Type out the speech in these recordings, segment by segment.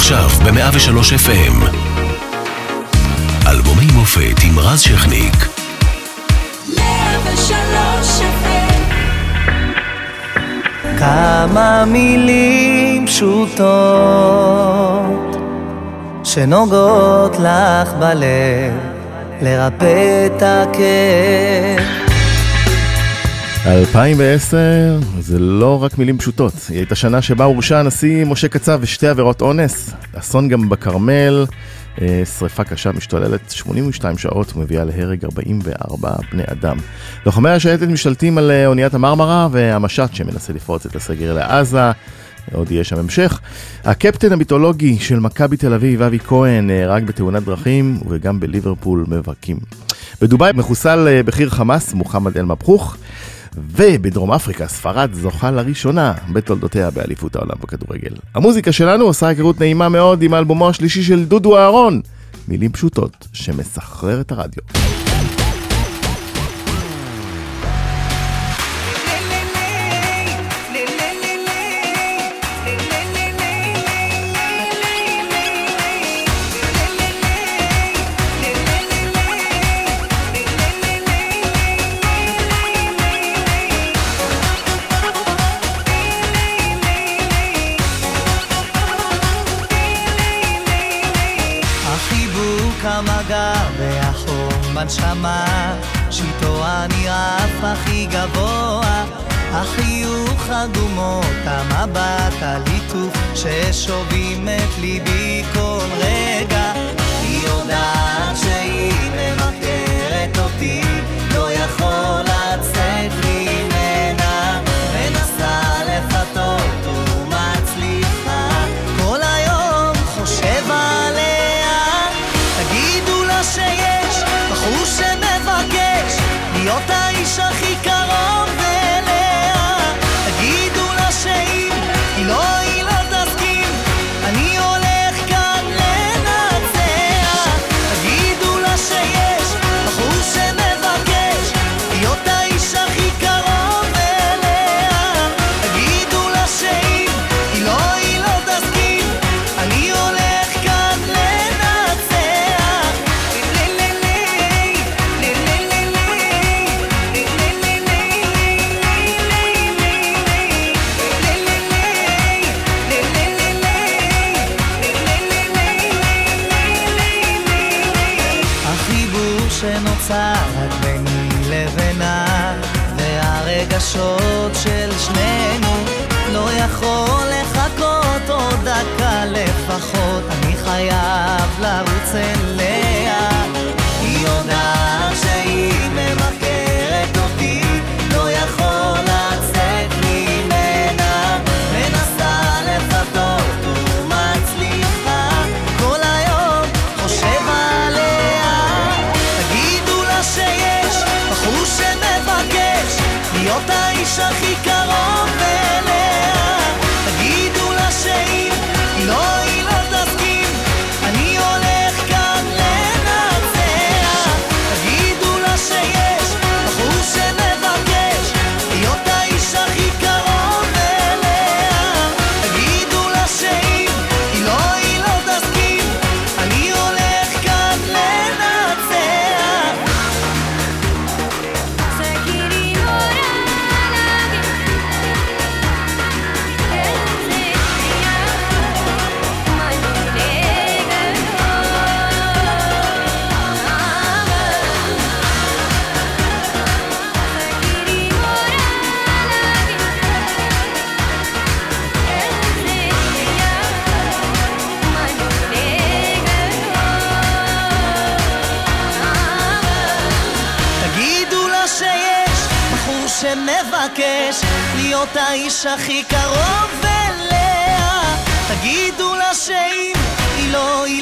עכשיו ב-103FM. אלבומי מופת עם רז שכניק. 103FM. כמה מילים פשוטות שנוגעות לך בלב, לרפא את הכאב. 2010, זה לא רק מילים פשוטות. היא הייתה שנה שבה הורשע הנשיא משה קצב ושתי עבירות אונס. אסון גם בקרמל, שריפה קשה משתוללת 82 שעות ומביאה להרג 44 בני אדם. לוחמי השייטת משתלטים על אוניית המרמרה והמשט שמנסה לפרוץ את הסגר לעזה. עוד יש שם המשך. הקפטן המיתולוגי של מכבי תל אביב, אבי כהן, נהרג בתאונת דרכים, וגם בליברפול מבכים. בדובאי מחוסל בחיר חמאס, מוחמד אל-מפחוך. ובדרום אפריקה, ספרד זוכה לראשונה בתולדותיה באליפות העולם בכדורגל. המוזיקה שלנו עושה היכרות נעימה מאוד עם האלבומו השלישי של דודו אהרון, מילים פשוטות, שמסחרר את הרדיו. שמה, שיתו הנרף הכי גבוה, החיוך הדומות, המבט הליטוף ששובים את ליבי כל רגע. היא יודעת שהיא מבקרת אותי, לא יכול לצאת ממנה, מנסה לפתות ומצליחה, כל היום חושב עליה. תגידו לה שיהיה הוא שמבקש להיות האיש הכי קרוב אליה. תגידו לה שאם היא לא תסכים, אני הולך כאן לנצח. תגידו לה שיש בחור שמבקש להיות האיש הכי קרוב אליה. תגידו לה שאם היא לא תסכים, אני הולך כאן לנצח. רק ביני לבינה והרגשות של שנינו, לא יכול לחכות עוד דקה לפחות, אני חייב לרוץ אליה. היא יודעת שהיא מבקרת אותי, לא יכול לצאת ממנה, מנסה לפתות ומצליחה, כל היום חושב עליה. שיש בחור שמבקש להיות האיש הכי קרוב אליה. תגידו לה שאם היא לא תסכים, אני הולך כאן לנצח. תגידו לה שיש בחור שמבקש להיות האיש הכי קרוב אליה. תגידו לה שאם היא לא תסכים, אני הולך כאן לנצח. שמבקש להיות האיש הכי קרוב אליה. תגידו לה שאם היא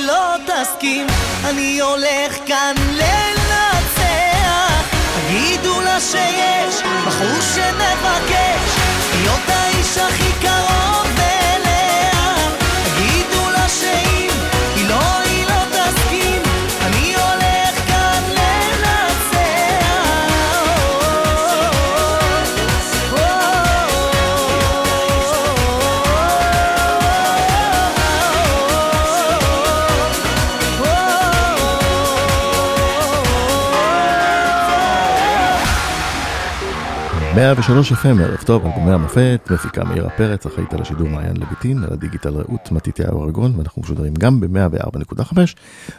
לא תסכים, אני הולך כאן לנצח. תגידו לה שיש בחור שמבקש להיות האיש הכי קרוב אליה. תגידו לה שאם היא לא תסכים, אני הולך כאן לנצח. 103 FM, ערב טוב, אלבומי המופת, מפיקה מאירה פרץ, אחראית על השידור מעיין לביטין, על הדיגיטל רעות מתיתיה וארגון, ואנחנו משודרים גם ב-104.5,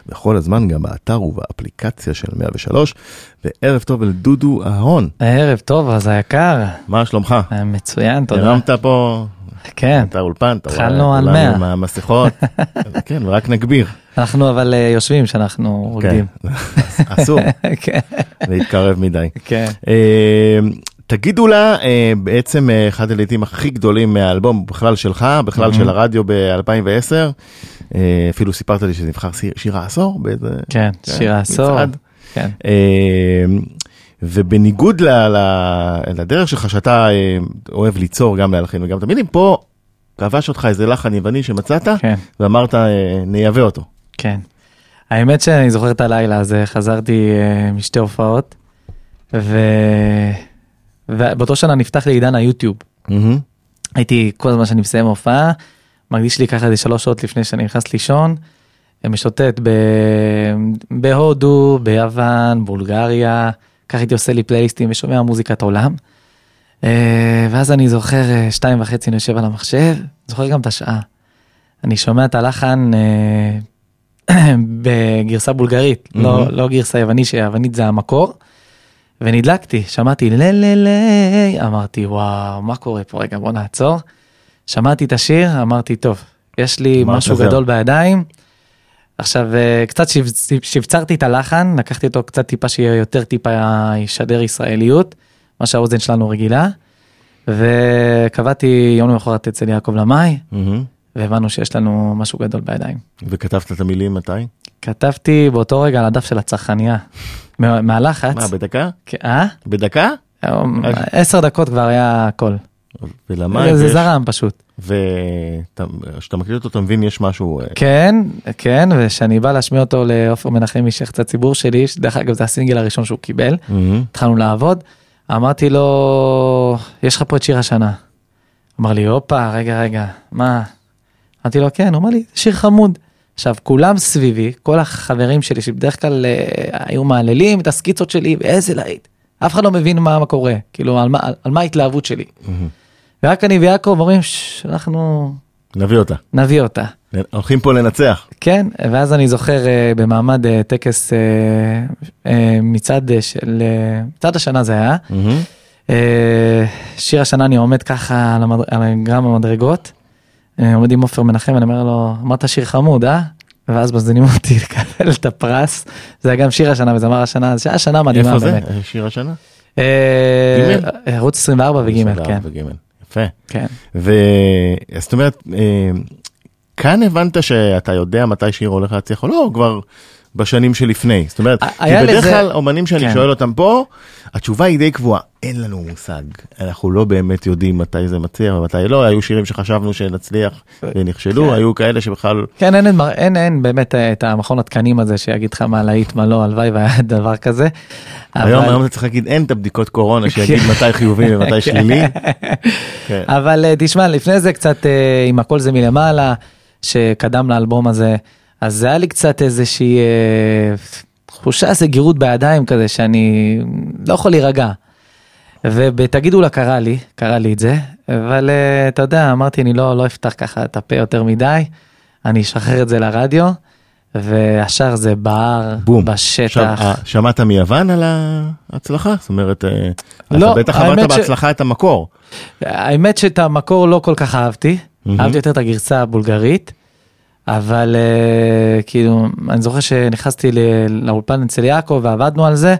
וכל הזמן גם באתר ובאפליקציה של 103, וערב טוב לדודו אהרון. ערב טוב, אז היקר. מה שלומך? מצוין, תודה. הרמת פה... כן. את האולפן, התחלנו על 100. עם המסכות, כן, ורק נגביר. אנחנו אבל יושבים שאנחנו רוקדים. אסור. כן. להתקרב מדי. כן. תגידו לה, בעצם אחד הלעיתים הכי גדולים מהאלבום בכלל שלך, בכלל של הרדיו ב-2010, אפילו סיפרת לי שנבחר שיר העשור. כן, שיר העשור. כן. ובניגוד לדרך שלך שאתה אוהב ליצור גם להלחין וגם את המילים, פה כבש אותך איזה לחן יווני שמצאת, ואמרת נייבא אותו. כן. האמת שאני זוכר את הלילה, אז חזרתי משתי הופעות, ובאותו שנה נפתח לי עידן היוטיוב. הייתי כל הזמן שאני מסיים הופעה, מרגיש לי ככה זה 3 שעות לפני שאני נכנס לישון, משוטט בהודו, ביוון, בולגריה, כך הייתי עושה לי פלייליסטים ושומע מוזיקת עולם, ואז אני זוכר 2:30 נושב על המחשב, זוכר גם את השעה. אני שומע את הלחן בגרסה בולגרית, לא גרסה יוונית, שהיוונית זה המקור, ונדלקתי, שמעתי ללללי, אמרתי וואו, מה קורה פה רגע, בוא נעצור. שמעתי את השיר, אמרתי טוב, יש לי משהו גדול בידיים, עכשיו, קצת שבצרתי את הלחן, לקחתי אותו קצת טיפה שיהיה יותר טיפה ישדר ישראליות, מה שהאוזן שלנו רגילה, וקבעתי יום למחרת אצל יעקב למאי, והבנו שיש לנו משהו גדול בידיים. וכתבת את המילים מתי? כתבתי באותו רגע על הדף של הצרכניה, מהלחץ. מה, בדקה? אה? בדקה? 10 דקות כבר היה הכל. ולמה? זה זרם פשוט. וכשאתה מקריא אותו, אתה מבין, יש משהו... כן, כן, ושאני בא להשמיע אותו לאופר מנחמי, שחצה ציבור שלי, שדרך אגב זה הסינגל הראשון שהוא קיבל, התחלנו לעבוד, אמרתי לו, יש לך פה את שיר השנה. אמר לי, אופה, רגע, מה? אמרתי לו, כן, הוא אמר לי, שיר חמוד. עכשיו, כולם סביבי, כל החברים שלי, שבדרך כלל היו מעללים את הסקיצות שלי, ואיזה להיט. אף אחד לא מבין מה קורה, כאילו, על מה ההתלהבות שלי. ורק אני ויעקב אומרים, אנחנו... נביא אותה. הולכים פה לנצח. כן, ואז אני זוכר במעמד טקס מצד השנה זה היה, שיר השנה אני עומד ככה על גרם המדרגות, עומד עם עופר מנחם, אני אומר לו, אמרת שיר חמוד, אה? ואז בזדנים אותי לקבל את הפרס, זה היה גם שיר השנה וזמר השנה, זה היה שנה מדהימה באמת. איפה זה? שיר השנה? ערוץ 24 וג' כן. יפה. כן. זאת אומרת, כאן הבנת שאתה יודע מתי שיר הולך להצליח או לא, כבר בשנים שלפני. זאת אומרת, כי בדרך כלל אומנים שאני שואל אותם פה, התשובה היא די קבועה, אין לנו מושג. אנחנו לא באמת יודעים מתי זה מצליח ומתי לא. היו שירים שחשבנו שנצליח ונכשלו, היו כאלה שבכלל... כן, אין באמת את המכון התקנים הזה שיגיד לך מה להיט, מה לא, הלוואי והיה דבר כזה. היום אתה צריך להגיד, אין את הבדיקות קורונה שיגיד מתי חיובי ומתי שלילי. אבל תשמע, לפני זה קצת, עם הכל זה מלמעלה, שקדם לאלבום הזה, אז זה היה לי קצת איזושהי תחושה, סגירות בידיים כזה, שאני לא יכול להירגע. ובתגידו לה, קרה לי את זה, אבל אתה יודע, אמרתי, אני לא אפתח ככה את הפה יותר מדי, אני אשחרר את זה לרדיו, והשאר זה בער, בשטח. שמעת מיוון על ההצלחה? זאת אומרת, בטח עברת בהצלחה את המקור. האמת שאת המקור לא כל כך אהבתי יותר את הגרסה הבולגרית, אבל כאילו, אני זוכר שנכנסתי לאולפן אצל יעקב ועבדנו על זה,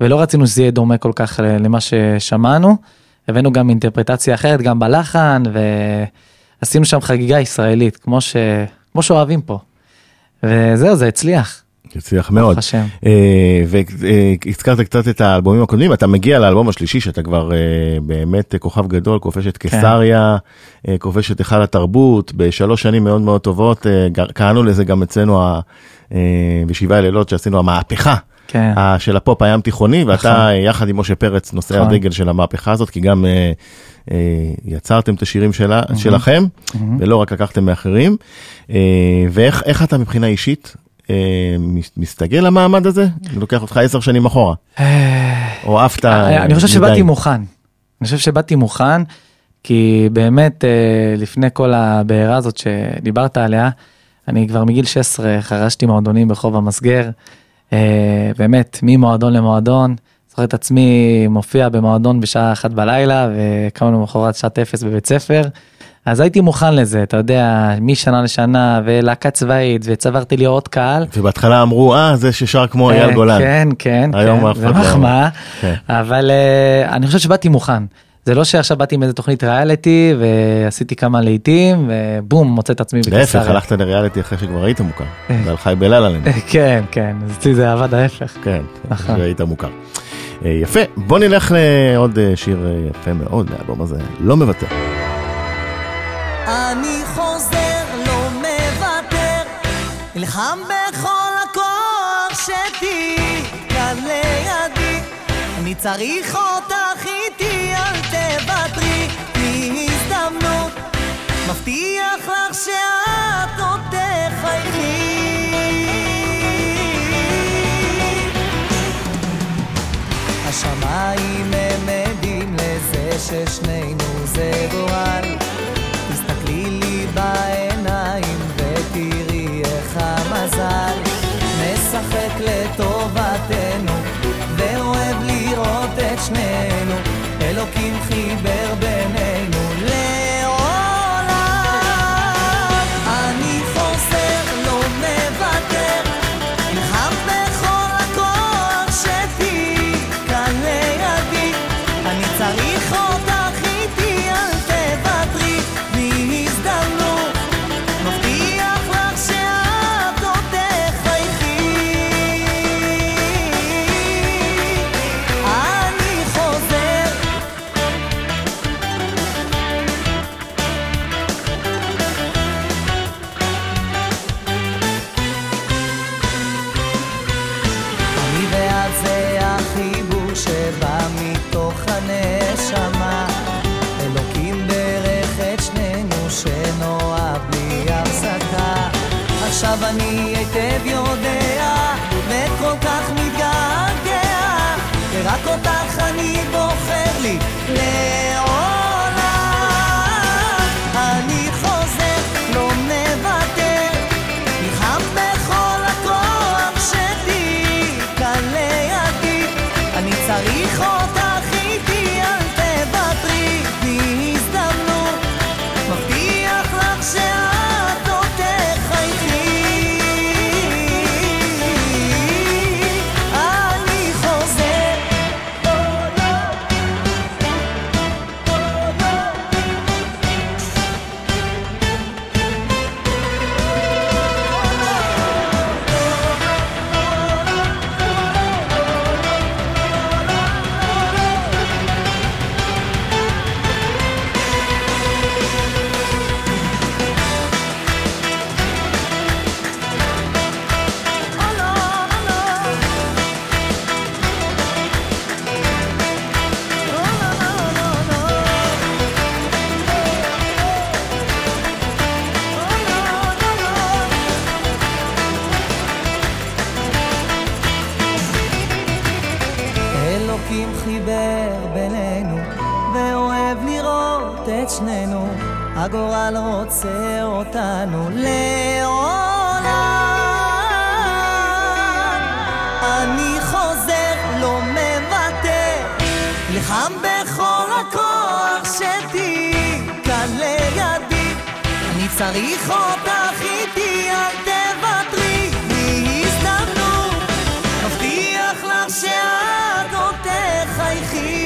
ולא רצינו שזה יהיה דומה כל כך למה ששמענו, הבאנו גם אינטרפרטציה אחרת, גם בלחן, ועשינו שם חגיגה ישראלית, כמו שאוהבים פה. וזהו, זה הצליח מאוד. והזכרת קצת את האלבומים הקודמים, אתה מגיע לאלבום השלישי שאתה כבר באמת כוכב גדול, כובש את קיסריה, כובש את היכל התרבות, ב3 שנים מאוד מאוד טובות, קראנו לזה גם אצלנו בשבעה לילות שעשינו המהפכה של הפופ הים תיכוני, ואתה יחד עם משה פרץ נושא הדגל של המהפכה הזאת, כי גם יצרתם את השירים שלכם, ולא רק לקחתם מאחרים, ואיך אתה מבחינה אישית? מסתגל למעמד הזה? לוקח אותך 10 שנים אחורה. או אהבת... אני חושב שבאתי מוכן. אני חושב שבאתי מוכן, כי באמת לפני כל הבעירה הזאת שדיברת עליה, אני כבר מגיל 16 חרשתי מועדונים ברחוב המסגר, באמת ממועדון למועדון, זוכר את עצמי מופיע במועדון בשעה 1 בלילה, וקמנו מחורת שעת 0 בבית ספר, אז הייתי מוכן לזה, אתה יודע, משנה לשנה, ולהקה צבאית, וצברתי לי עוד קהל. ובהתחלה אמרו, זה ששר כמו אייל גולן. כן, כן, ומחמה, אבל אני חושב שבאתי מוכן. זה לא שעכשיו באתי עם איזה תוכנית ריאליטי, ועשיתי כמה לעיתים, ובום, מוצא את עצמי בקיסרת. להפך, הלכת לריאליטי אחרי שכבר היית מוכר. זה הלכה בלילה לנו. כן, כן, זה עבד ההפך. כן, שהיית מוכר. יפה, בוא נלך לעוד שיר יפה מאוד, לאלבום הזה, לא מוותר. אני חוזר, לא מוותר, אלחם בכל הכוח שתהי כאן לידי, אני צריך אותך איתי, אל תוותרי, תהי הזדמנות, מבטיח לך שאת עוד תחייכי. השמיים הם עדים לזה ששנינו זה גורל, בעיניים ותראי איך המזל משחק לטובתנו, ואוהב לראות את שנינו, אלוקים חיבר בינינו לעולם. אני חוזר, לא מוותר, נלחם בכל הכוח שתהי כאן לידי, אני צריך אותך איתי, אל תוותרי, תני הזדמנות, עכשיו אני היטב יודע וכל כך מתגעגע, ורק אותך אני בוחר לי לעולם. אני חוזר, לא מוותר, נלחם בכל הכוח שתהי כאן לידי, אני צריך אותך איתי, אל תוותרי, תני הזדמנות, מבטיח לך שאת הגורל רוצה אותנו לעולם. אני חוזר, לא מוותר, לחם בכל הכוח שתהי כאן לידי, אני צריך אותך איתי, אל תוותרי, תני הזדמנות, מבטיח לך שאת עוד תחייכי.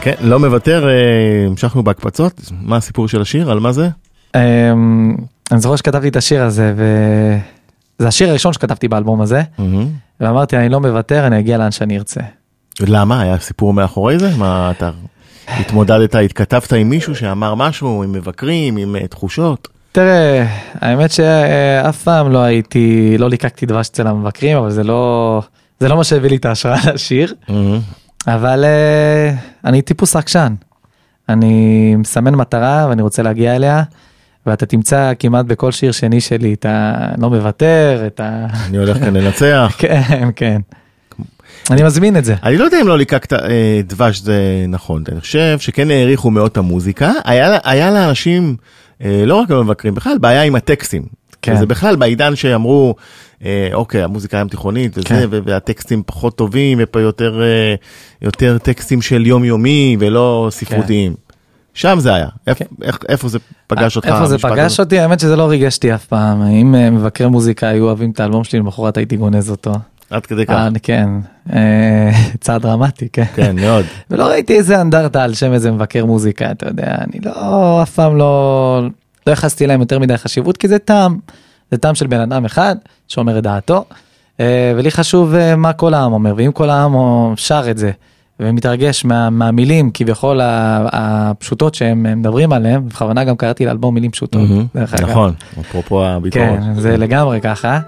כן, לא מוותר, המשכנו בהקפצות. מה הסיפור של השיר? על מה זה? אני זוכר שכתבתי את השיר הזה, וזה השיר הראשון שכתבתי באלבום הזה, ואמרתי, אני לא מוותר, אני אגיע לאן שאני ארצה. למה? היה סיפור מאחורי זה? מה אתה... התמודדת, התכתבת עם מישהו שאמר משהו, עם מבקרים, עם תחושות? תראה, האמת שאף פעם לא הייתי, לא ליקקתי דבש אצל המבקרים, אבל זה לא מה שהביא לי את ההשראה לשיר, אבל אני טיפוס עקשן. אני מסמן מטרה ואני רוצה להגיע אליה, ואתה תמצא כמעט בכל שיר שני שלי, אתה לא מוותר, אתה... אני הולך כאן לנצח. כן, כן. אני מזמין את זה. אני לא יודע אם לא ליקקת דבש זה נכון, אני חושב שכן העריכו מאוד את המוזיקה, היה לאנשים, לא רק לא מבקרים, בכלל בעיה עם הטקסטים, זה בכלל בעידן שאמרו, אוקיי, המוזיקה הים תיכונית, והטקסטים פחות טובים, יותר טקסטים של יומיומי ולא ספרותיים. שם זה היה. איפה זה פגש אותך? איפה זה פגש אותי? האמת שזה לא ריגשתי אף פעם. אם מבקרי מוזיקה היו אוהבים את האלבום שלי, למחרת הייתי גונז אותו. עד כדי כך. כן. צעד דרמטי, כן. כן, מאוד. ולא ראיתי איזה אנדרטה על שם איזה מבקר מוזיקה, אתה יודע. אני לא, אף פעם לא יחסתי להם יותר מדי חשיבות, כי זה טעם. זה טעם של בן אדם אחד, שאומר את דעתו. ולי חשוב מה כל העם אומר. ואם כל העם שר את זה, ומתרגש מהמילים, כביכול הפשוטות שהם מדברים עליהם, ובכוונה גם קראתי לאלבום מילים פשוטות. נכון, אפרופו הביקורת. כן, זה לגמרי ככה.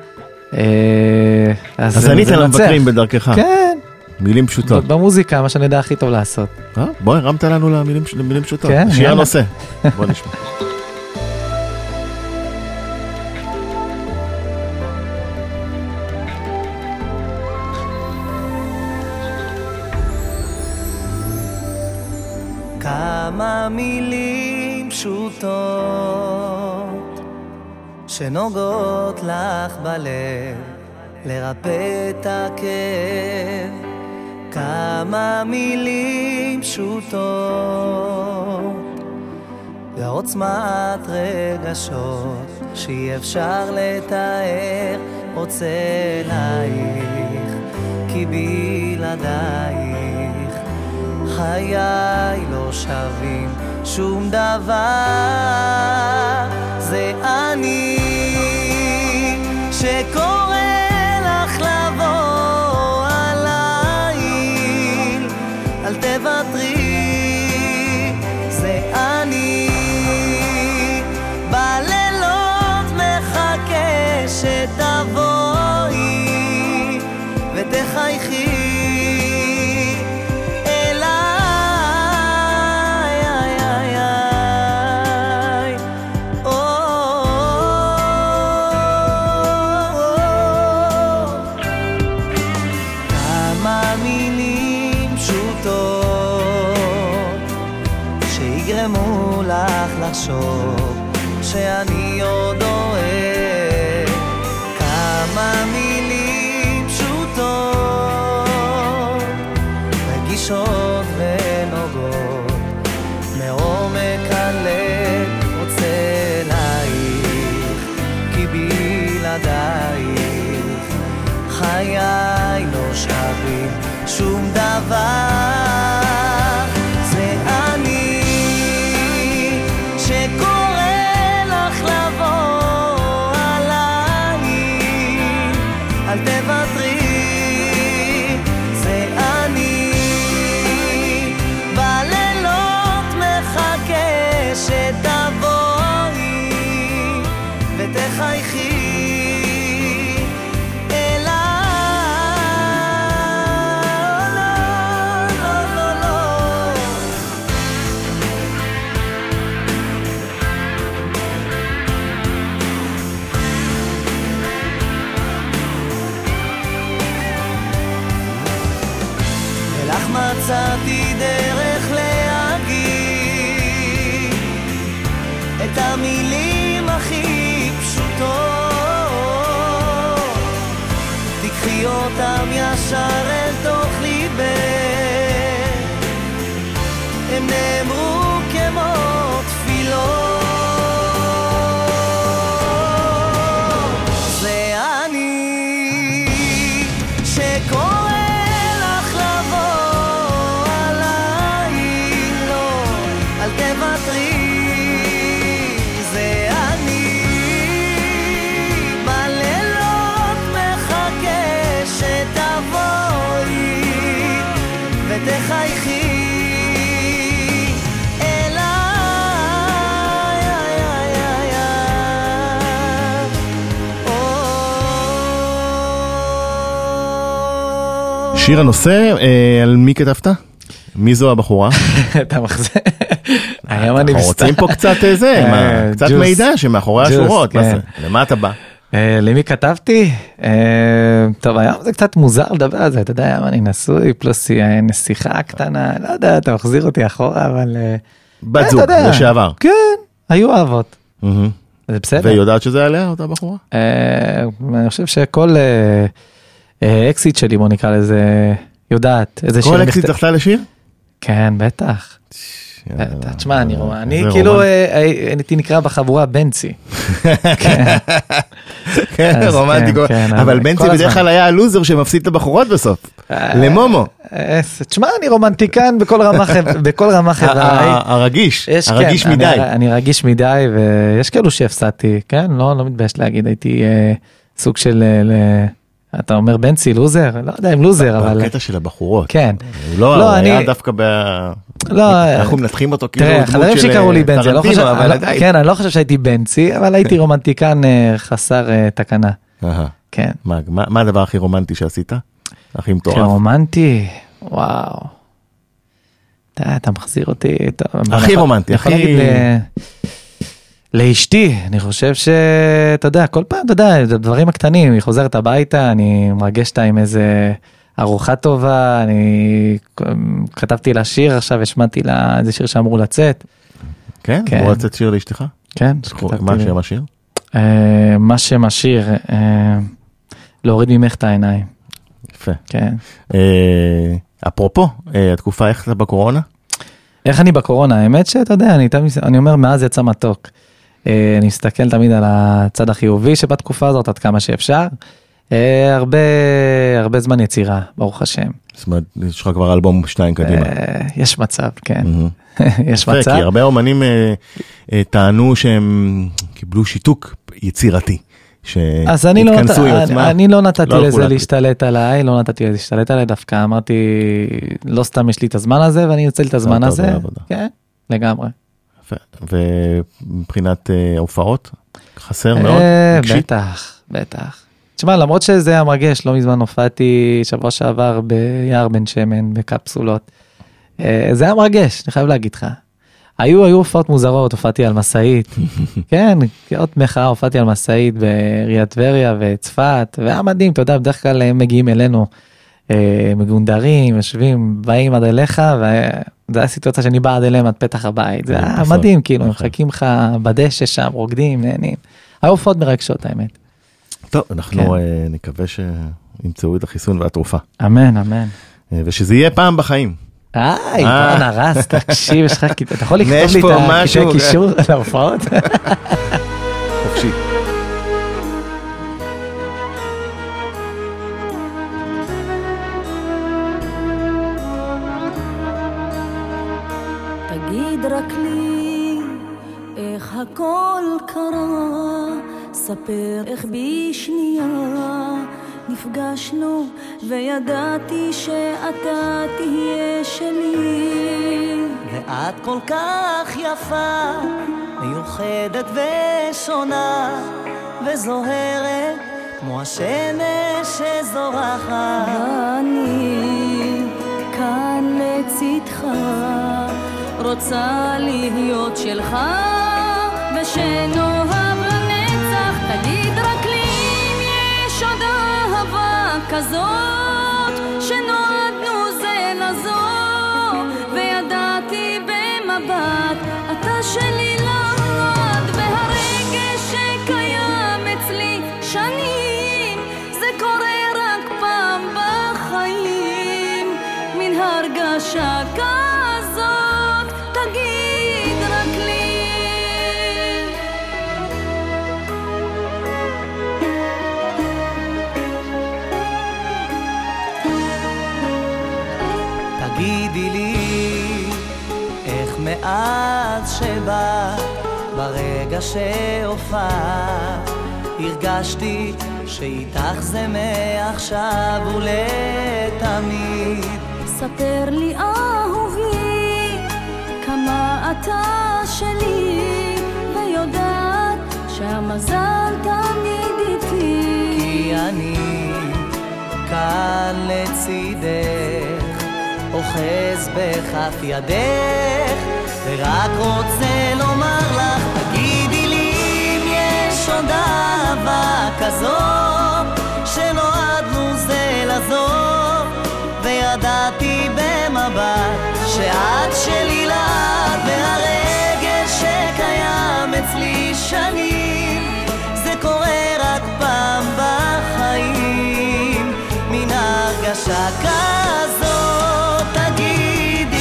אז אני אתן למבקרים בדרכך. כן. מילים פשוטות. במוזיקה, מה שאני יודע הכי טוב לעשות. בואי, הרמת לנו למילים פשוטות. שיהיה נושא. בוא נשמע. כמה מילים פשוטות שנוגעות לך בלב לרפא את הכאב, כמה מילים פשוטות ועוצמת רגשות שאי אפשר לתאר, רוצה אלייך כי בלעדייך חיי לא שווים שום דבר, זה אני שקורא לך לבוא עליי, אל תוותרי, זה אני בלילות מחכה שתבואי ותחייכי שאני עוד אוהב, כמה מילים פשוטות רגישות ונוגות מעומק הלב, רוצה אלייך כי בלעדייך חיי לא שווים שום דבר, זה אני מצאתי דרך להגיד את המילים הכי פשוטות, תקחי אותם ישר אל תוך ליבך, הם נאמרו כמו תפילות, זה אני שקורא תבוא שיר הנושא, על מי כתבת? מי זו הבחורה? אתה מחזק. אנחנו רוצים פה קצת זה, קצת מידע שמאחורי השורות. למה אתה בא? למי כתבתי? טוב, היום זה קצת מוזר לדבר על זה, אתה יודע, אני נשוי, פלוס נסיכה קטנה, לא יודע, אתה מחזיר אותי אחורה, אבל... בת זוג, לשעבר. כן, היו אהבות. זה בסדר. והיא יודעת שזה עליה, אותה בחורה? אני חושב שכל אקסיט שלי, בוא נקרא לזה, יודעת. כל אקסיט זכתה לשיר? כן, בטח. תשמע, אני רואה, אני כאילו הייתי נקרא בחבורה בנצי. כן, רומנטי, אבל בנצי בדרך כלל היה הלוזר שמפסיד את הבחורות בסוף, למומו. תשמע, אני רומנטיקן בכל רמה חברה. הרגיש, הרגיש מדי. אני רגיש מדי, ויש כאלו שהפסדתי, כן, לא מתבייש להגיד, הייתי סוג של... אתה אומר בנצי לוזר? לא יודע אם לוזר, אבל... בקטע של הבחורות. כן. לא, היה דווקא ב... לא... אנחנו מנתחים אותו כאילו... תראה, חברים שקראו לי בנצי, כן, אני לא חושב שהייתי בנצי, אבל הייתי רומנטיקן חסר תקנה. כן. מה הדבר הכי רומנטי שעשית? הכי מטורף? רומנטי? וואו. אתה מחזיר אותי... הכי רומנטי, הכי... לאשתי, אני חושב שאתה יודע, כל פעם, אתה יודע, דברים הקטנים, היא חוזרת הביתה, אני מרגשת עם איזה ארוחה טובה, אני כתבתי לה שיר, עכשיו השמעתי לה איזה שיר שאמרו לצאת. כן? אמרו לצאת שיר לאשתך? כן. מה שם השיר? מה שם השיר? להוריד ממך את העיניים. יפה. כן. אפרופו, התקופה איך אתה בקורונה? איך אני בקורונה? האמת שאתה יודע, אני אומר מאז יצא מתוק. אני מסתכל תמיד על הצד החיובי שבתקופה הזאת, עד כמה שאפשר. הרבה זמן יצירה, ברוך השם. זאת אומרת, יש לך כבר אלבום 2 קדימה. יש מצב, כן. יש מצב. כי הרבה אומנים טענו שהם קיבלו שיתוק יצירתי. אז אני לא נתתי לזה להשתלט עליי, לא נתתי לזה להשתלט עליי דווקא, אמרתי, לא סתם יש לי את הזמן הזה, ואני ארצה לי את הזמן הזה. כן, לגמרי. ומבחינת הופעות, חסר מאוד? בטח. תשמע, למרות שזה המרגש, לא מזמן הופעתי שבוע שעבר ביער בן שמן, בקפסולות. זה המרגש, אני חייב להגיד לך. היו הופעות מוזרות, הופעתי על מסעית, כן, עוד מחאה, הופעתי על מסעית בעיריית טבריה וצפת, והיה מדהים, אתה יודע, בדרך כלל הם מגיעים אלינו, מגונדרים, יושבים, באים עד אליך, וזו הייתה סיטואציה שאני בא עד אליהם עד פתח הבית, זה היה מדהים, כאילו, מחכים לך בדשא שם, רוקדים, נהנים, היו הופעות מרגשות, האמת. טוב, אנחנו נקווה שימצאו את החיסון והתרופה. אמן, אמן. ושזה יהיה פעם בחיים. פעם הרס, תקשיב, אתה יכול לכתוב לי את הקטעי קישור להופעות? חופשי. תגיד רק לי איך הכל קרה, ספר איך בשנייה נפגשנו וידעתי שאתה תהיה שלי, ואת כל כך יפה, מיוחדת ושונה וזוהרת כמו השמש שזורחת, אני כאן לצדך, רוצה להיות שלך ושנוהב לנצח. תגיד רק לי אם יש עוד כזאת שנועדנו זה לזו, וידעתי במבט אתה שלי לא עוד, והרגש שקיים אצלי שנים, זה קורה רק פעם בחיים, מן הרגשה כזאת תגיד רק לי. תגידי לי איך מאז שבא ברגע שהופעת הרגשתי שאיתך זה מעכשיו ולתמיד, ספר לי אהובי כמה אתה שלי, ויודעת שהמזל תמיד איתי, כי אני כאן לצדך לצידך, אוחז בכף ידך, ורק רוצה לומר לך, תגידי לי אם יש עוד אהבה כזאת, שנועדנו זה לזאת, וידעתי במבט, שאת שלי לעד, והרגל שקיים אצלי שנים, זה קורה רק פעם בחיים, מן הרגשה כזאת תגידי לי.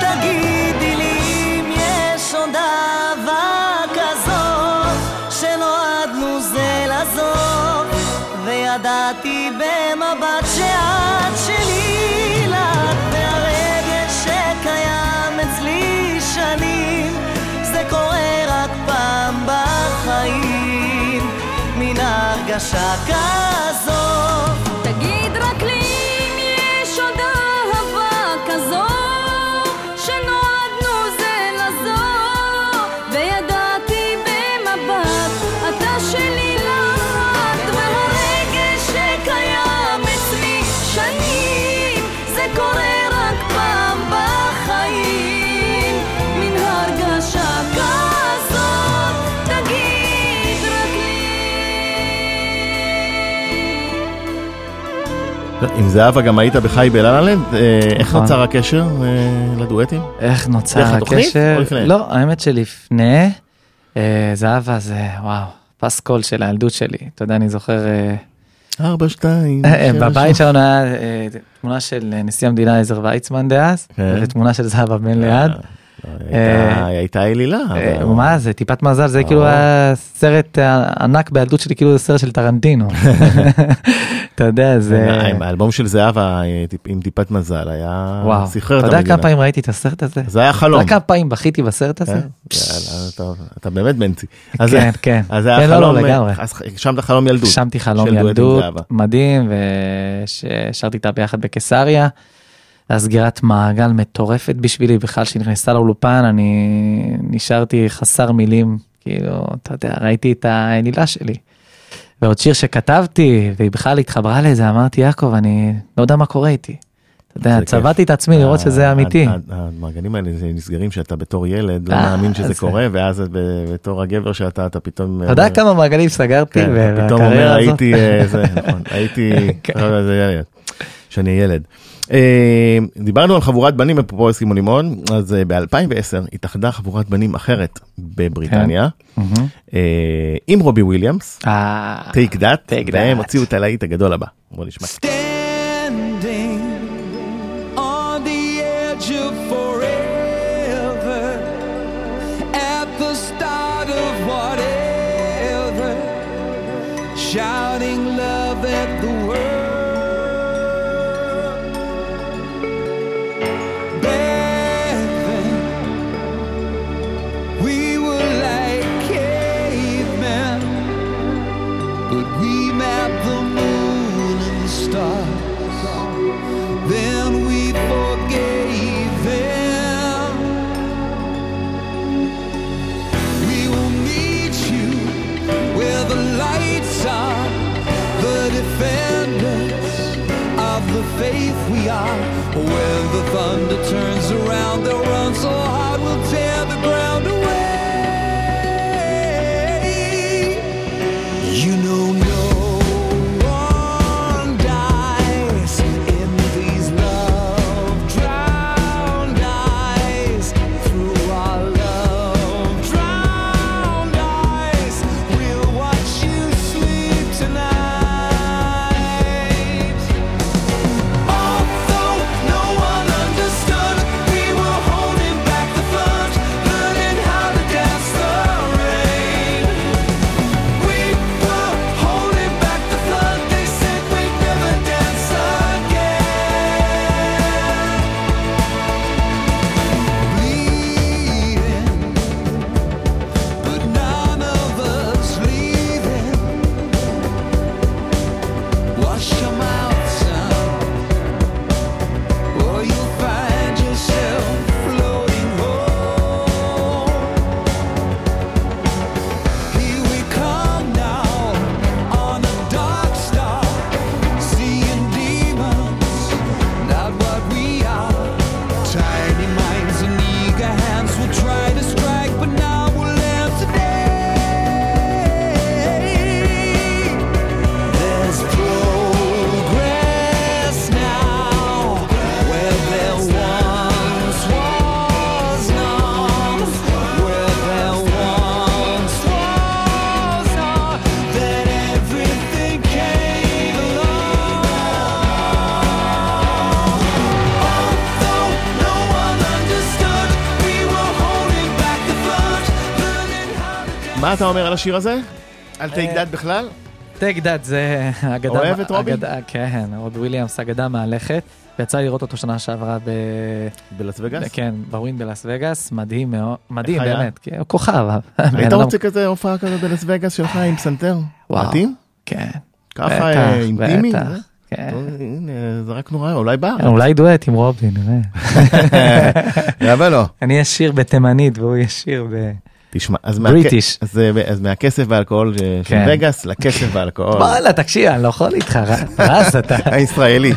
תגידי לי אם יש עוד אהבה כזאת שנועדנו זה לעזוב וידעתי במבט שאת שלי לך והרגל שקיים אצלי שנים זה קורה רק פעם בחיים מן הרגשה כזאת תגיד רק לי אם יש עוד אהבה כזאת שנועדנו זה לזאת וידעתי במבט אתה שלי לך והרגש שקיים אצלי שנים זה קורה רק פעם בחיים מן הרגשה כזאת תגיד רק לי. עם זהבה גם היית בחי בללנד, איך נוצר הקשר לדואטים? איך נוצר דרך התוכנית הקשר? או לפני? לא, האמת שלפני, זהבה זה, וואו, פסקול של הילדות שלי. אתה יודע, אני זוכר, 4, 2, בבית שלנו היה תמונה של נשיא המדינה עזר ויצמן דאז, כן. ותמונה של זהבה בן ליד. הייתה אלילה. מה זה, טיפת מזל, זה כאילו הסרט הענק בילדות שלי, כאילו זה סרט של טרנטינו. אתה יודע, זה... האלבום של זהבה עם טיפת מזל היה סחרר את המדינה. אתה יודע כמה פעמים ראיתי את הסרט הזה? זה היה חלום. אתה יודע כמה פעמים בכיתי בסרט הזה? אתה באמת מנצי. כן, כן. אז היה חלום, שמתי חלום ילדות. שמתי חלום ילדות, מדהים, ושרתי איתה ביחד בקיסריה. הסגירת מעגל מטורפת בשבילי, בכלל שנכנסה לאולופן, אני נשארתי חסר מילים, כאילו, אתה יודע, ראיתי את האלילה שלי. ועוד שיר שכתבתי, והיא בכלל התחברה לזה, אמרתי, יעקב, אני לא יודע מה קורה איתי. אתה יודע, צבעתי את עצמי לראות שזה אמיתי. המעגלים האלה נסגרים שאתה בתור ילד, לא מאמין שזה קורה, ואז בתור הגבר שאתה, אתה פתאום... אתה יודע כמה מעגלים סגרתי? פתאום אומר, הייתי, זה נכון, שאני ילד. דיברנו על חבורת בנים בפרופו אסקימו לימון, אז ב-2010 התאחדה חבורת בנים אחרת בבריטניה, עם רובי וויליאמס, Take That, והם הוציאו את הלהיט הגדול הבא. בוא נשמע. Standing on the edge of forever at the start of whatever shouting love at the world faith we are when the thunder turns around they'll run so hard we'll tear the ground away you know no one dies in these love drowned eyes through our love drowned eyes we'll watch you sleep tonight although no one understood we were home מה אתה אומר על השיר הזה? על Take That בכלל? Take That זה אגדה... אוהב את רובי? כן, רובי וויליאמס, אגדה מהלכת. ויצא לראות אותו שנה שעברה ב... בלאס וגאס? כן, בווין בלאס וגאס, מדהים מאוד, מדהים באמת, כוכב. היית רוצה כזה הופעה כזאת בלאס וגאס שלך עם סנטר? מתאים? כן. ככה אינטימי? זה רק נורא, אולי בא. אולי דואט עם רובי, נראה. אבל לא. אני אשיר בתימנית והוא ישיר ב... תשמע, אז מהכסף והאלכוהול של וגאס לכסף והאלכוהול. וואלה, תקשיב, אני לא יכול איתך, רז אתה. הישראלי.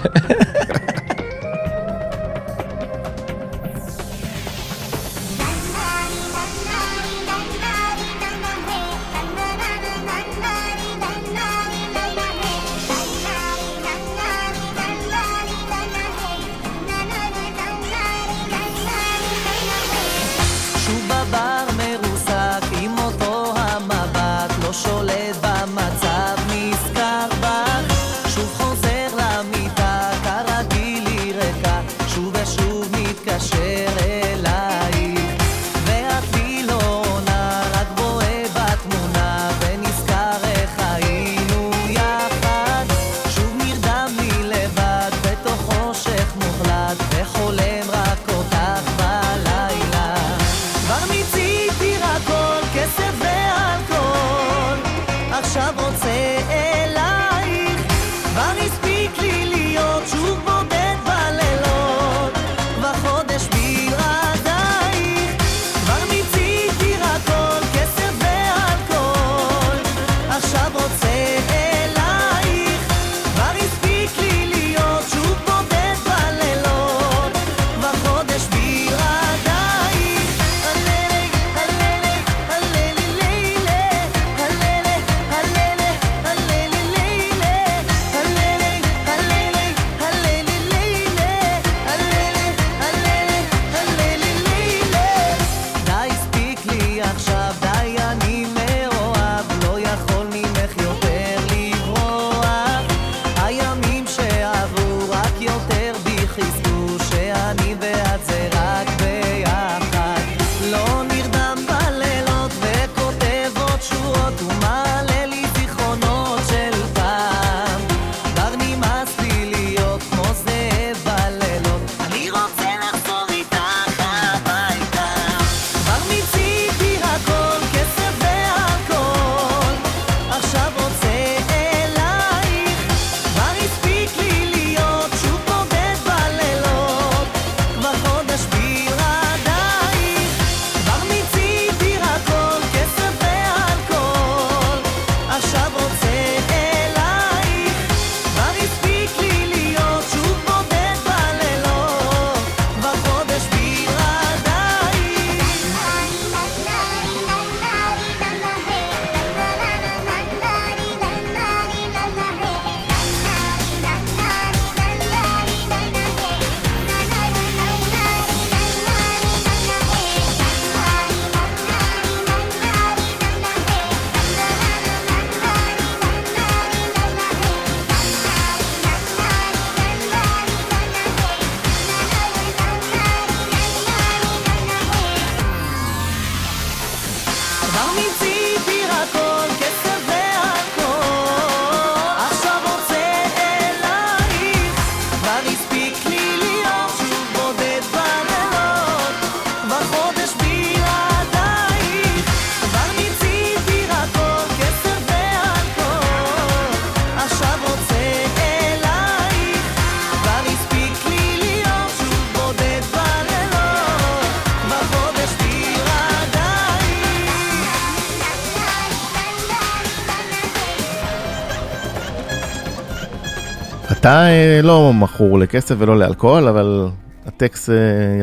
אתה לא מכור לכסף ולא לאלכוהול, אבל הטקסט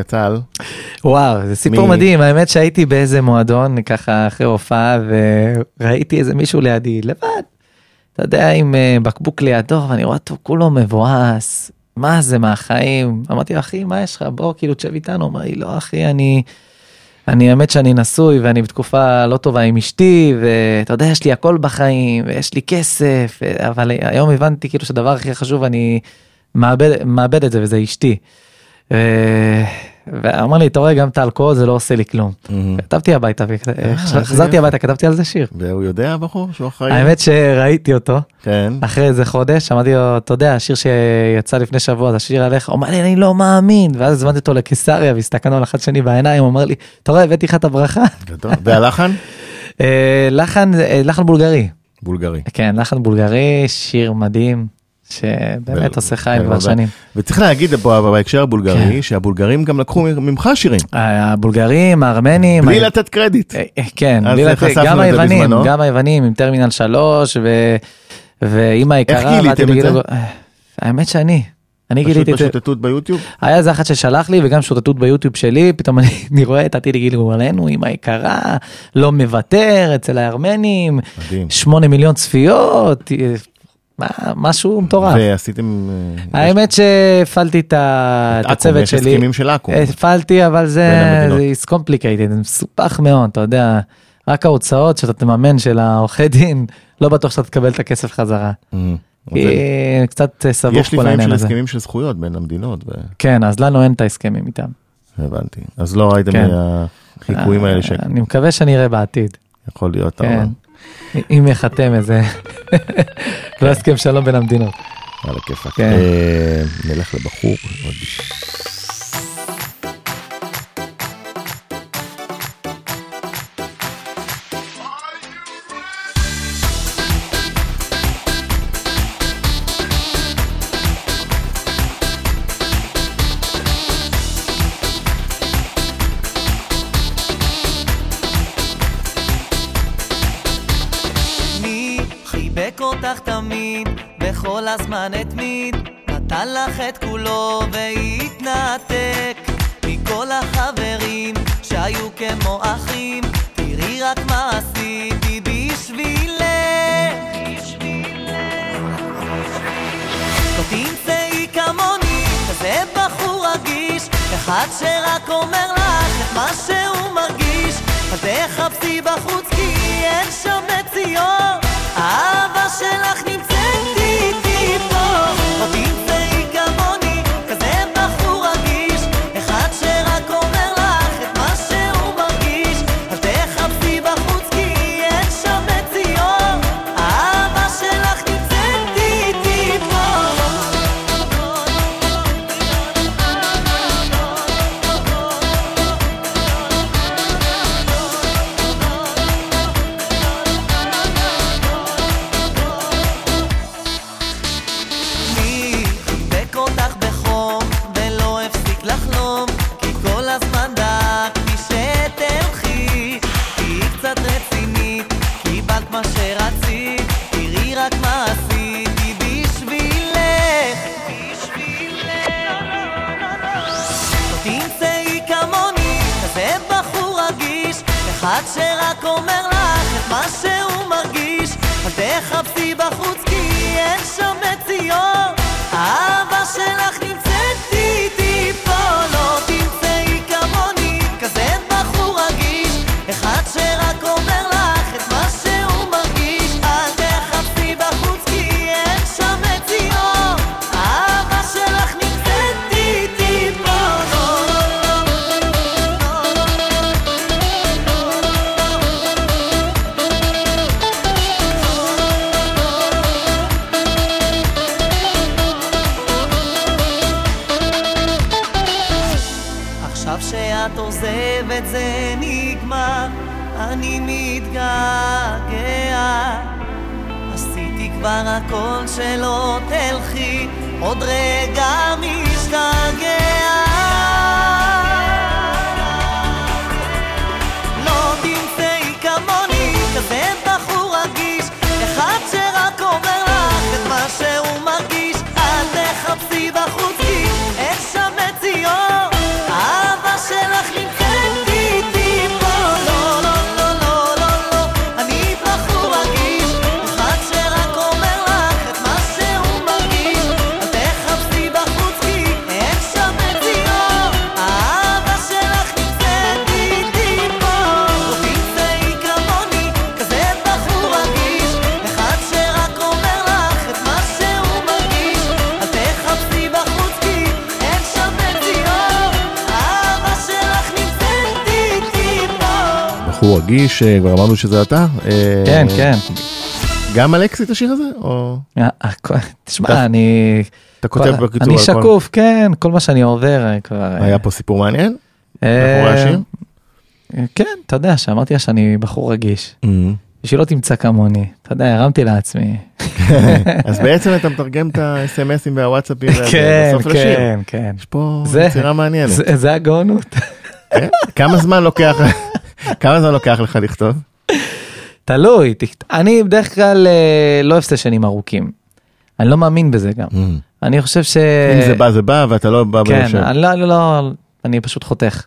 יצא על... וואו, זה סיפור מדהים. האמת שהייתי באיזה מועדון, ככה אחרי הופעה, וראיתי איזה מישהו לידי, לבד. אתה יודע, עם בקבוק לידו, ואני רואה אותו כולו מבואס. מה זה, מה החיים? אמרתי, אחי, מה יש לך? בוא, כאילו, תשב איתנו. אמר לי, לא, אחי, אני האמת שאני נשוי, ואני בתקופה לא טובה עם אשתי, ואתה יודע, יש לי הכל בחיים, ויש לי כסף, אבל היום הבנתי כאילו שהדבר הכי חשוב, אני מאבד את זה, וזה אשתי. ואמר לי, תראה, גם את האלכוהול זה לא עושה לי כלום. כתבתי הביתה, חזרתי הביתה, כתבתי על זה שיר. והוא יודע הבחור שהוא אחראי? האמת שראיתי אותו, אחרי איזה חודש, אמרתי לו, אתה יודע, השיר שיצא לפני שבוע, זה השיר עליך, הוא אמר לי, אני לא מאמין, ואז הזמנתי אותו לקיסריה, והסתכלנו על אחד שני בעיניים, הוא אמר לי, תראה, הבאתי לך את הברכה. והלחן? לחן בולגרי. בולגרי. כן, לחן בולגרי, שיר מדהים. שבאמת עושה חיים כבר שנים. וצריך להגיד פה בהקשר הבולגרי, שהבולגרים גם לקחו ממך שירים. הבולגרים, הארמנים. בלי לתת קרדיט. כן, גם היוונים, עם טרמינל 3, ועם העיקרה. איך גיליתם את זה? האמת שאני. פשוט בשוטטות ביוטיוב? היה זה אחת ששלח לי, וגם שוטטות ביוטיוב שלי, פתאום אני רואה את עתיד גילגו עלינו, עם העיקרה, לא מוותר, אצל הארמנים, 8 מיליון צפיות, משהו מטורף. ועשיתם... האמת שהפעלתי את הצוות שלי. הסכימים של אקום. הפעלתי, אבל זה is complicated, זה מסופח מאוד, אתה יודע. רק ההוצאות שאתה תממן של העורכי דין, לא בטוח שאתה תקבל את הכסף חזרה. קצת סבוך כל העניין הזה. יש לפעמים של הסכימים של זכויות בין המדינות. כן, אז לנו אין את ההסכמים איתם. הבנתי. אז לא ראיתם מהחיקויים האלה שקל. אני מקווה שאני אראה בעתיד. יכול להיות, אבל... אם יחתם איזה לא הסכם שלום בין המדינות על הכיפק. נלך לבחור עוד בשביל כל הזמן התמיד, נתן לך את כולו והתנתק מכל החברים שהיו כמו אחים. תראי רק מה עשיתי בשבילך. תמצאי כמוני כזה בחור רגיש, אחד שרק אומר לך את מה שהוא מרגיש. אז תחפשי בחוץ כי אין שם מציאות, האהבה שלך נמצאת איתי פה. או תמצאי כמוני, כזה בחור רגיש, אחד שרק אומר לך את מה שהוא מרגיש. אל תחפשי בחוץ כי אין שם מציאות, האהבה שלך נמצאת איתי פה. אחד שרק אומר לך את מה שהוא מרגיש, אל תחפשי בחוץ כי אין שם מציאות, האהבה שלך נמצאת איתי פה. לא תמצאי כמוני, כזה בחור רגיש, אחד שרק אומר לך את מה שהוא מרגיש, אל תחפשי בחוץ כי אין שם מציאות, האהבה שלך נמצאת איתי פה. זה נגמר, אני מתגעגע, עשיתי כבר הכל שלא תלכי, עוד רגע משתגע. לא תמצאי כמוני, כזה בחור רגיש, אחד שרק אומר לך את מה שהוא מרגיש, אל תחפשי בחוץ כי אין שם מציאות, האהבה שלך נמצאת איתי פה. לא, לא, לא, לא, לא, לא, אני בחור רגיש, אחד שרק אומר לך את מה שהוא מרגיש, אל תחפשי בחוץ כי אין שם מציאות. בחור רגיש, כבר אמרנו שזה אתה. כן, כן. גם על אקסיט השיר הזה? תשמע, אני... אתה כותב בקיצור. אני שקוף, כן, כל מה שאני עובר כבר... היה פה סיפור מעניין? בחור השיר? כן, אתה יודע, שאמרתי שאני בחור רגיש. שלא תמצא כמוני. אתה יודע, הרמתי לעצמי. אז בעצם אתה מתרגם את ה-SMSים והוואטסאפים בסוף לשיר. כן, כן. יש פה יצירה מעניינת. זה הגאונות. כמה זמן לוקח לך לכתוב? תלוי. אני בדרך כלל לא אוהב שנים ארוכים. אני לא מאמין בזה גם. אני חושב ש... אם זה בא, זה בא, ואתה לא בא בראשון. כן, לא, אני פשוט חותך.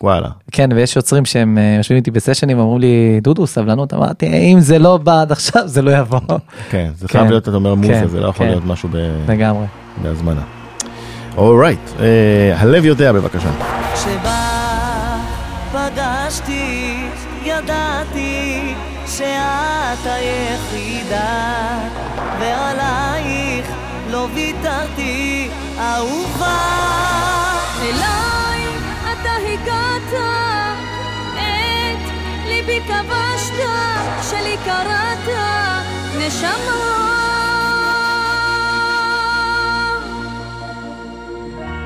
וואלה. כן, ויש יוצרים שהם יושבים איתי בסשנים, ואמרו לי, דודו, סבלנות, אמרתי, אם זה לא בא עד עכשיו, זה לא יבוא. כן, זה חייב להיות, אתה אומר, מוסה, זה לא יכול להיות משהו בהזמנה. אורייט, הלב יודע, בבקשה. כשבא, פגשתי, ידעתי, שאת היחידה, ועלייך לא ויתרתי, אהובה, אליי. הגעת את ליבי כבשת שלי קראת נשמה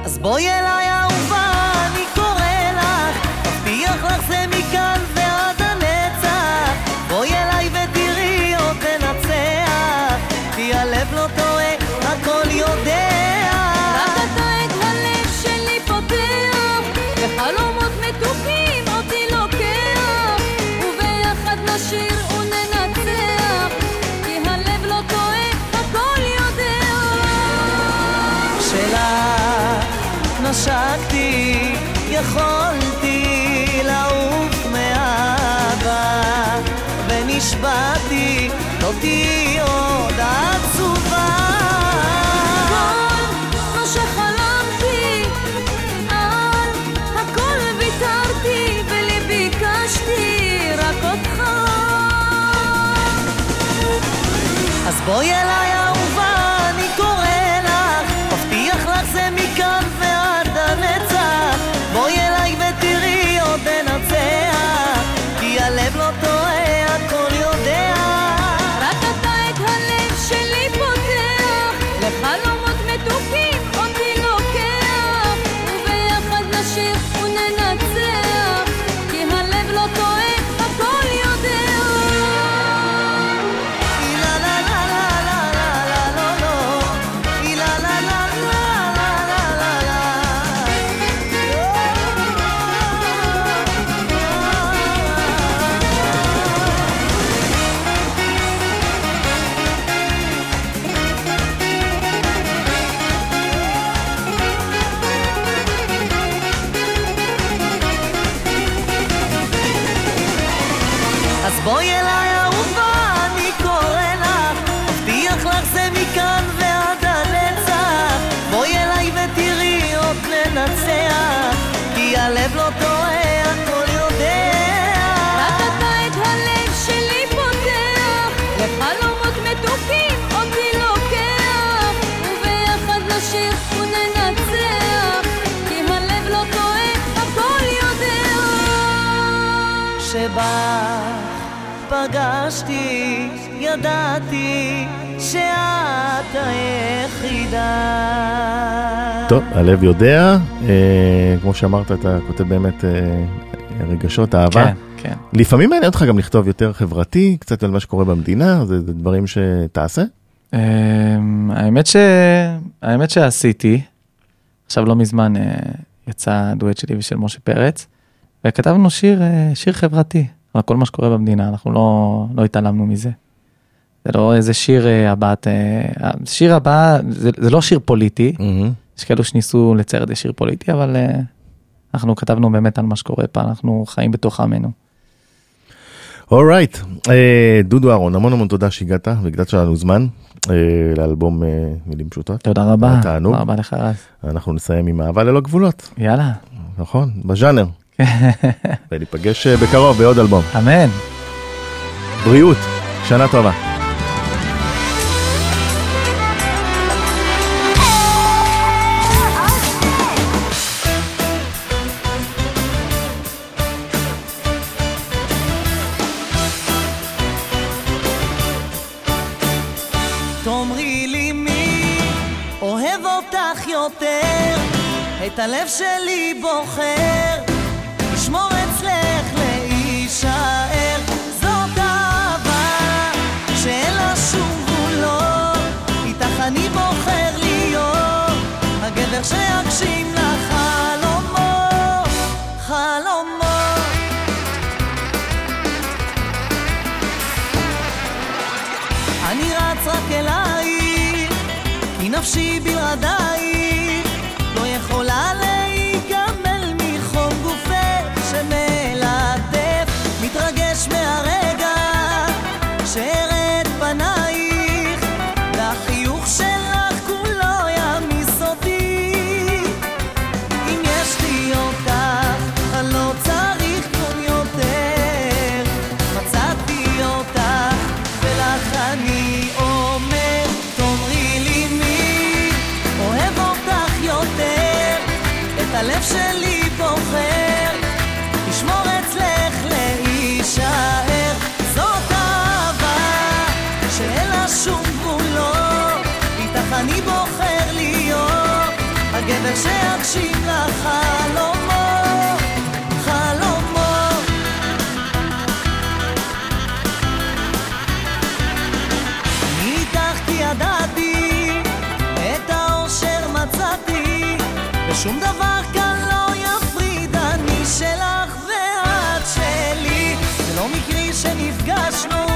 אז בואי אליי אהובה אני קורא לך תבטיח לך זה מכאן ועד הנצח בואי אליי ותראי עוד תנצח כי הלב לא טועה הכל יודע נשקתי, יכולתי לעוף מאהבה ונשבעתי, לא תהי עוד עצובה כל מה שחלמתי, על הכל ויתרתי ולי ביקשתי רק אותך אז בואי אליי אהובה, אני קורא לך מבטיח לך זה מכאן פגשתי, ידעתי שאת היחידה. טוב, הלב יודע, כמו שאמרת, אתה כותב באמת רגשות, אהבה. כן, כן. לפעמים מעניין אותך גם לכתוב יותר חברתי, קצת על מה שקורה במדינה, זה דברים שתעשה? האמת שעשיתי, עכשיו לא מזמן יצא דואט שלי ושל משה פרץ, וכתבנו שיר חברתי. על כל מה שקורה במדינה, אנחנו לא התעלמנו מזה. זה לא איזה שיר הבאת, שיר הבא, זה לא שיר פוליטי, יש כאלו שניסו לצייר את זה שיר פוליטי, אבל אנחנו כתבנו באמת על מה שקורה פה, אנחנו חיים בתוך עמנו. אורייט, דודו אהרון, המון המון תודה שהגעת, והקדשת לנו זמן, לאלבום מילים פשוטות. תודה רבה, תודה רבה לך רז. אנחנו נסיים עם אהבה ללא גבולות. יאללה. נכון, בז'אנר. וניפגש בקרוב בעוד אלבום. אמן. בריאות, שנה טובה. יותר את הלב שלי בוחר לשמור אצלך להישאר זאת אהבה שאין לה שום גבולות איתך אני בוחר להיות הגבר שיגשים לך חלומות חלומות אני רץ רק אלייך כי נפשי בלעדייך לא יכולה להיגמל מחום גופך שמלטף מתרגש מהרגע שארד פנייך והחיוך שלך כולו ימיס אותי אם יש לי אותך אני לא צריך כלום יותר מצאתי אותך ולך אני אומר תאמרי לי מי אוהב אותך יותר את הלב שלי בוחר לשמור אצלך להישאר זאת אהבה שאין לה שום גבולות איתך אני בוחר להיות הגבר שיגשים לך חלומות חלומות איתך כי ידעתי את האושר מצאתי ושום דבר כאן לא יפריד אני שלך ואת שלי זה לא מקרי שנפגשנו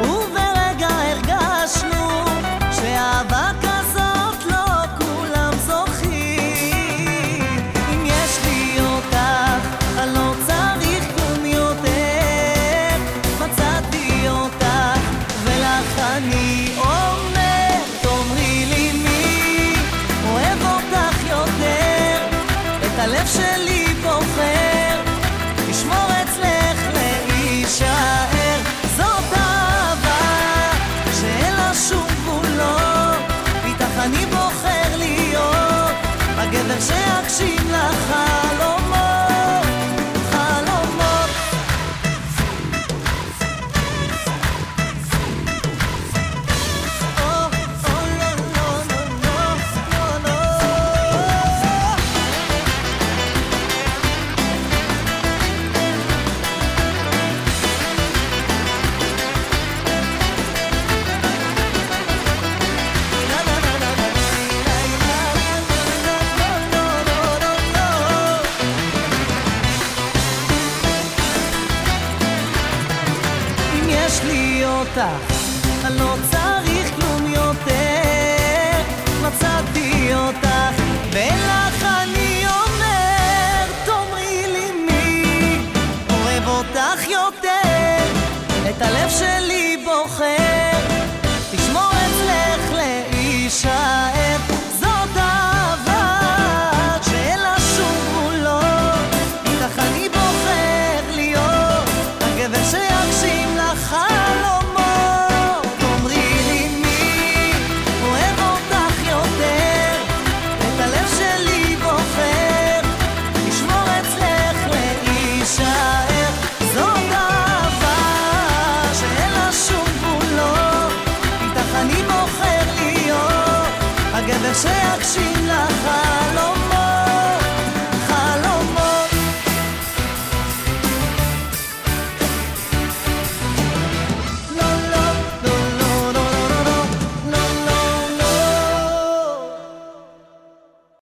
וברגע הרגשנו שאהבה כזאת לא כולם זוכים אם יש לי אותך אני לא צריך כלום יותר מצאתי אותך ולך אני אומר תאמרי לי מי אוהב אותך יותר את הלב שלי בוחר לשמור אצלך להישאר זאת אהבה שאין לה שום גבולות איתך אני בוחר להיות הגבר שיגשים לך חלומות חלומות Oh, oh, no, no, no, no, no, no. אם יש לי אותך, אני לא צריך כלום יותר מצאתי אותך, ולך אני אומר תאמרי לי מי אוהב אותך יותר את הלב שלי בוחר תשמור אצלך להישאר זאת אהבה שאין לה שום גבולות איתך אני בוחר להיות הגבר שיגשים לך חלומות תאמרי לי מי אוהב אותך יותר את הלב שלי בוחר לשמור אצלך להישאר זאת אהבה שאין לה שום גבולות איתך אני בוחר להיות הגבר שיגשים לך חלומות